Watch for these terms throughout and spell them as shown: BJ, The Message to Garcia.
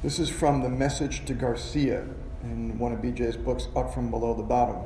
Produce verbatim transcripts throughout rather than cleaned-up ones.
This is from The Message to Garcia in one of B J's books, Up From Below the Bottom.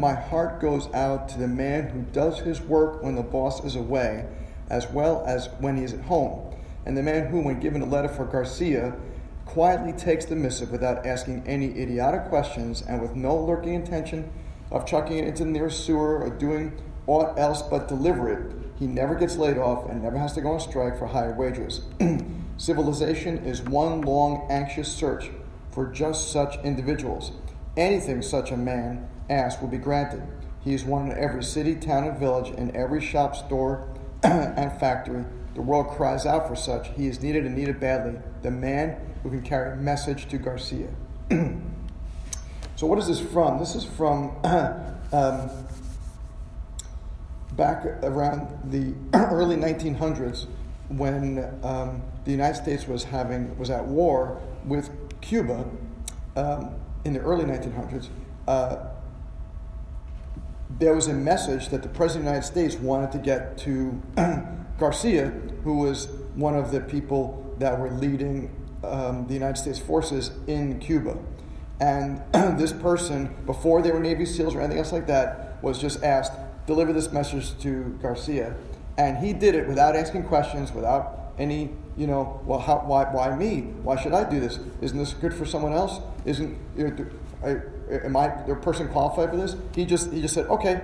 My heart goes out to the man who does his work when the boss is away, as well as when he's at home, and the man who, when given a letter for Garcia, quietly takes the missive without asking any idiotic questions and with no lurking intention of chucking it into the nearest sewer or doing aught else but deliver it. He never gets laid off and never has to go on strike for higher wages. Civilization is one long, anxious search for just such individuals. Anything such a man asks will be granted. He is wanted in every city, town, and village, in every shop, store, and factory. The world cries out for such. He is needed and needed badly. The man who can carry a message to Garcia. So what is this from? This is from um, back around the early nineteen hundreds when um, the United States was having was at war with Cuba um, in the early nineteen hundreds. Uh, there was a message that the President of the United States wanted to get to Garcia, who was one of the people that were leading um, the United States forces in Cuba. And this person, before they were Navy SEALs or anything else like that, was just asked, deliver this message to Garcia. And he did it without asking questions, without any, you know, well, how, why why me? Why should I do this? Isn't this good for someone else? Isn't, am I the person qualified for this? He just, he just said, okay.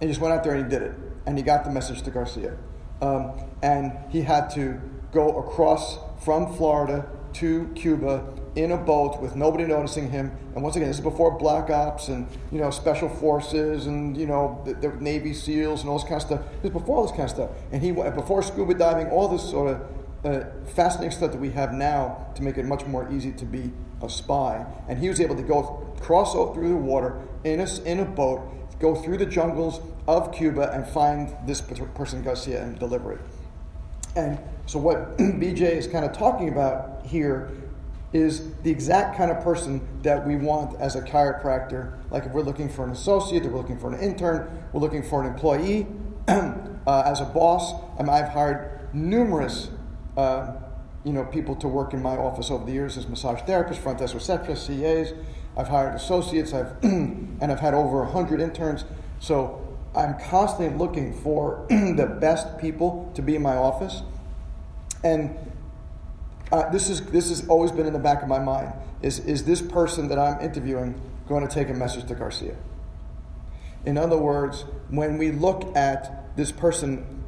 And just went out there and he did it. And he got the message to Garcia. Um, and he had to go across from Florida to Cuba in a boat with nobody noticing him. And once again, this is before Black Ops and, you know, Special Forces and, you know, the, the Navy SEALs and all this kind of stuff. This is before all this kind of stuff. And he before scuba diving, all this sort of uh, fascinating stuff that we have now to make it much more easy to be a spy. And he was able to go cross through the water in a, in a boat, go through the jungles of Cuba and find this person, Garcia, and deliver it. And so what B J is kind of talking about here is the exact kind of person that we want as a chiropractor. Like if we're looking for an associate, if we're looking for an intern, we're looking for an employee, uh, as a boss. I mean, I've hired numerous uh, you know, people to work in my office over the years as massage therapists, front desk receptionists, C As. I've hired associates, I've and I've had over one hundred interns. So I'm constantly looking for the best people to be in my office. And uh, this is this has always been in the back of my mind. Is, is this person that I'm interviewing going to take a message to Garcia? In other words, when we look at this person,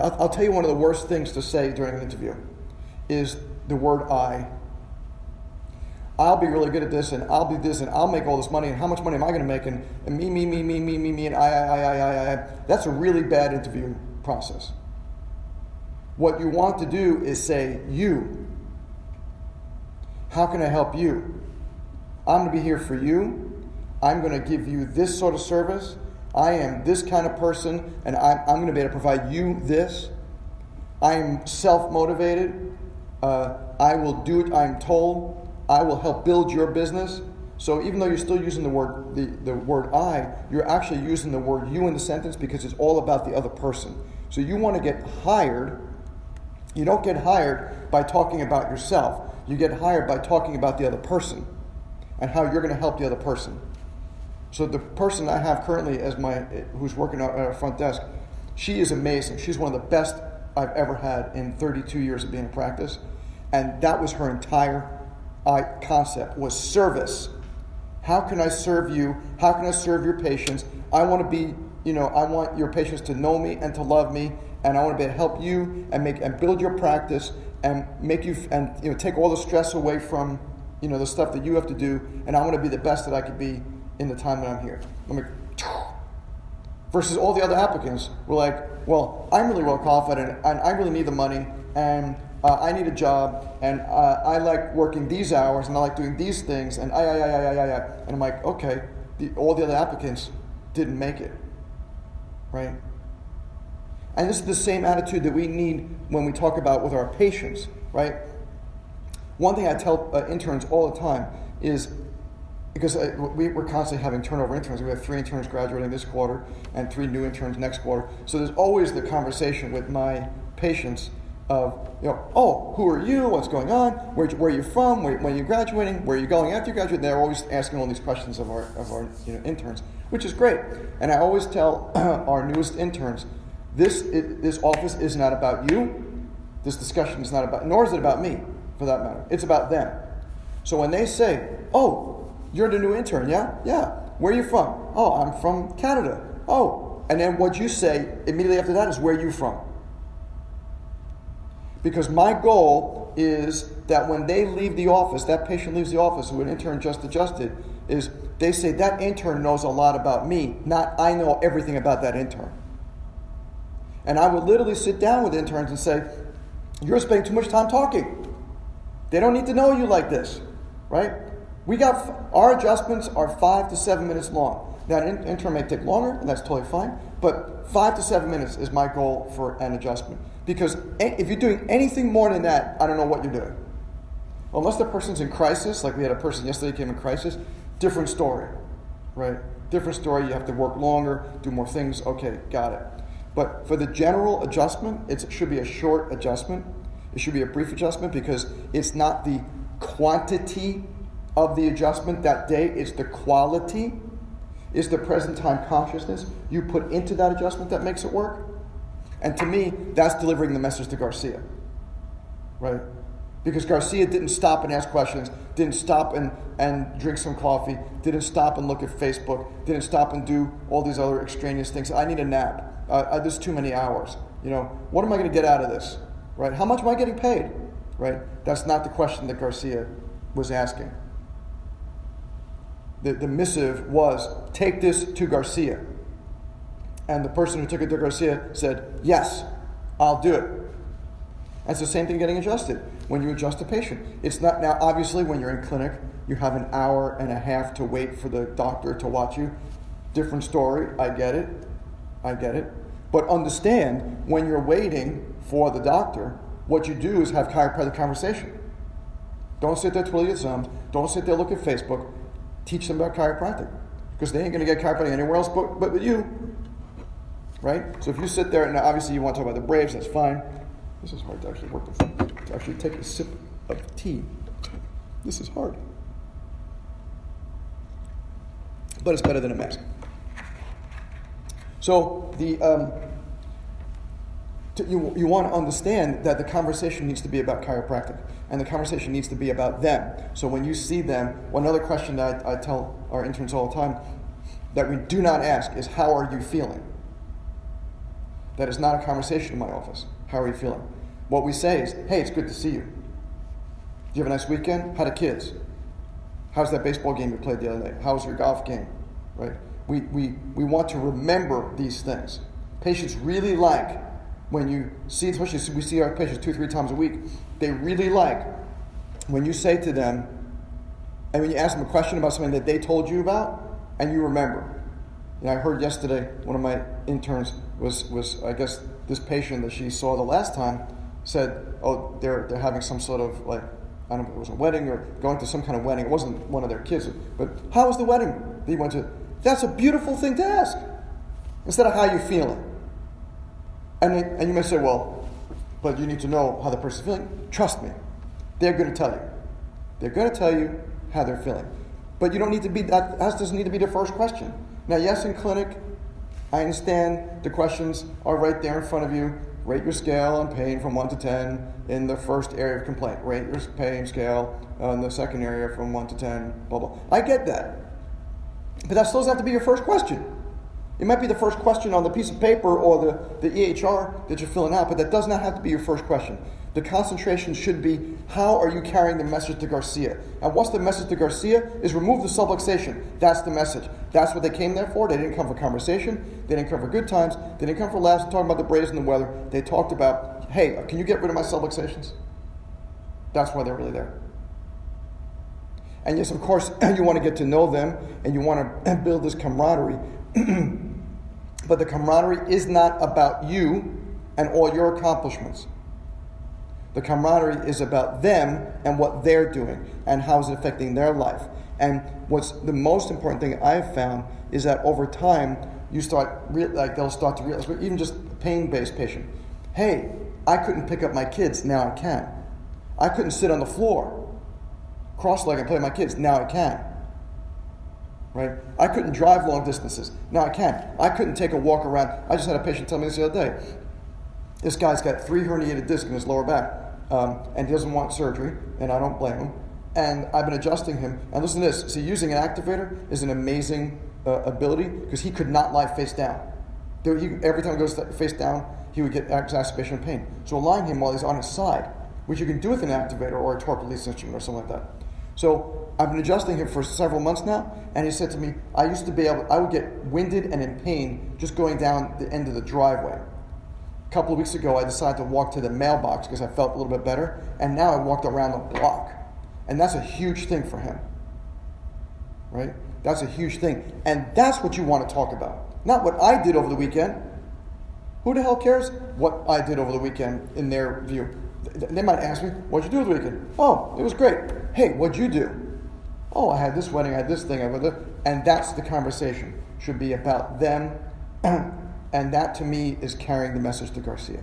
I'll, I'll tell you one of the worst things to say during an interview is the word I. I'll be really good at this, and I'll do this, and I'll make all this money, and how much money am I going to make, and, and me, me, me, me, me, me, me, and I, I, I, I, I. That's a really bad interview process. What you want to do is say, you. How can I help you? I'm going to be here for you. I'm going to give you this sort of service. I am this kind of person, and I'm, I'm going to be able to provide you this. I am self-motivated. Uh, I will do what I'm told. I will help build your business. So even though you're still using the word the, the word I, you're actually using the word you in the sentence because it's all about the other person. So you want to get hired. You don't get hired by talking about yourself. You get hired by talking about the other person and how you're going to help the other person. So the person I have currently as my who's working at our front desk, she is amazing. She's one of the best I've ever had in thirty-two years of being in practice. And that was her entire I concept was service. How can I serve you? How can I serve your patients? I want to be, you know, I want your patients to know me and to love me, and I want to be able to help you and make and build your practice and make you and you know take all the stress away from you know the stuff that you have to do, and I want to be the best that I could be in the time that I'm here. Let me versus all the other applicants were like, well, I'm really well qualified and, and I really need the money and. Uh, I need a job, and uh, I like working these hours, and I like doing these things, and I, I, I, I, I, I. And I'm like, okay, the, all the other applicants didn't make it, right? And this is the same attitude that we need when we talk about with our patients, right? One thing I tell uh, interns all the time is, because I, we, we're constantly having turnover interns. We have three interns graduating this quarter and three new interns next quarter. So there's always the conversation with my patients of, you know, oh, who are you, what's going on, where, where are you from, where, when are you graduating, where are you going after you graduate? They're always asking all these questions of our, of our you know, interns, which is great. And I always tell our newest interns, this, it, this office is not about you, this discussion is not about, nor is it about me, for that matter. It's about them. So when they say, oh, you're the new intern, yeah? Yeah. Where are you from? Oh, I'm from Canada. Oh, and then what you say immediately after that is, where are you from? Because my goal is that when they leave the office, that patient leaves the office, who an intern just adjusted, is they say, that intern knows a lot about me, not I know everything about that intern. And I would literally sit down with interns and say, you're spending too much time talking. They don't need to know you like this, right? We got, our adjustments are five to seven minutes long. That intern may take longer, and that's totally fine, but five to seven minutes is my goal for an adjustment. Because if you're doing anything more than that, I don't know what you're doing. Unless the person's in crisis, like we had a person yesterday who came in crisis, different story, right? Different story, you have to work longer, do more things, okay, got it. But for the general adjustment, it should be a short adjustment. It should be a brief adjustment, because it's not the quantity of the adjustment that day, it's the quality. It's the present time consciousness you put into that adjustment that makes it work. And to me, that's delivering the message to Garcia, right? Because Garcia didn't stop and ask questions, didn't stop and, and drink some coffee, didn't stop and look at Facebook, didn't stop and do all these other extraneous things. I need a nap. Uh, there's too many hours. You know, what am I going to get out of this? Right? How much am I getting paid? Right? That's not the question that Garcia was asking. The, the missive was, take this to Garcia. And the person who took it to Garcia said, yes, I'll do it. That's the same thing getting adjusted when you adjust a patient. It's not, now obviously when you're in clinic, you have an hour and a half to wait for the doctor to watch you. Different story, I get it, I get it. But understand, when you're waiting for the doctor, what you do is have chiropractic conversation. Don't sit there twiddling your thumbs, don't sit there looking at Facebook. Teach them about chiropractic, because they ain't going to get chiropractic anywhere else but, but with you, right? So if you sit there, and obviously you want to talk about the Braves, that's fine. This is hard to actually work with, to actually take a sip of tea. This is hard. But it's better than a mask. So the um, to, you, you want to understand that the conversation needs to be about chiropractic. And the conversation needs to be about them. So when you see them, another question that I, I tell our interns all the time that we do not ask is, how are you feeling? That is not a conversation in my office. How are you feeling? What we say is, hey, it's good to see you. Do you have a nice weekend? How the kids? How's that baseball game you played the other night? How's your golf game? Right? We, we, we want to remember these things. Patients really like, when you see, especially we see our patients two, three times a week, they really like when you say to them, and when you ask them a question about something that they told you about, and you remember. You know, I heard yesterday, one of my interns was, was I guess, this patient that she saw the last time said, oh, they're they're having some sort of, like, I don't know if it was a wedding or going to some kind of wedding. It wasn't one of their kids, but how was the wedding that you went to? That's a beautiful thing to ask, instead of how you feeling. And, they, and you may say, well, but you need to know how the person's feeling. Trust me, they're going to tell you. They're going to tell you how they're feeling. But you don't need to be, that, that doesn't need to be the first question. Now, yes, in clinic, I understand the questions are right there in front of you. Rate your scale on pain from one to ten in the first area of complaint. Rate your pain scale on the second area from one to ten, blah, blah. I get that. But that still doesn't have to be your first question. It might be the first question on the piece of paper or the, the E H R that you're filling out, but that does not have to be your first question. The concentration should be, how are you carrying the message to Garcia? And what's the message to Garcia is, remove the subluxation. That's the message. That's what they came there for. They didn't come for conversation. They didn't come for good times. They didn't come for laughs and talking about the Braves and the weather. They talked about, hey, can you get rid of my subluxations? That's why they're really there. And yes, of course, you want to get to know them, and you want to build this camaraderie. But the camaraderie is not about you and all your accomplishments. The camaraderie is about them and what they're doing and how it's affecting their life. And what's the most important thing I've found is that over time, you start, re- like they'll start to realize, even just a pain-based patient, hey, I couldn't pick up my kids. Now I can. I couldn't sit on the floor cross-legged and play with my kids. Now I can. Right? I couldn't drive long distances. Now I can. I couldn't take a walk around. I just had a patient tell me this the other day. This guy's got three herniated discs in his lower back, um, and he doesn't want surgery, and I don't blame him. And I've been adjusting him. And listen to this. See, using an activator is an amazing uh, ability because he could not lie face down. There, he, every time he goes face down, he would get exacerbation of pain. So align him while he's on his side, which you can do with an activator or a torque release instrument or something like that. So I've been adjusting him for several months now, and he said to me, I used to be able, I would get winded and in pain just going down the end of the driveway. A couple of weeks ago, I decided to walk to the mailbox because I felt a little bit better, and now I walked around the block. And that's a huge thing for him, right? That's a huge thing. And that's what you want to talk about. Not what I did over the weekend. Who the hell cares what I did over the weekend in their view? They might ask me, what'd you do over the weekend? Oh, it was great. Hey, what'd you do? Oh, I had this wedding, I had this thing. I had this. And that's the conversation. Should be about them. And that, to me, is carrying the message to Garcia.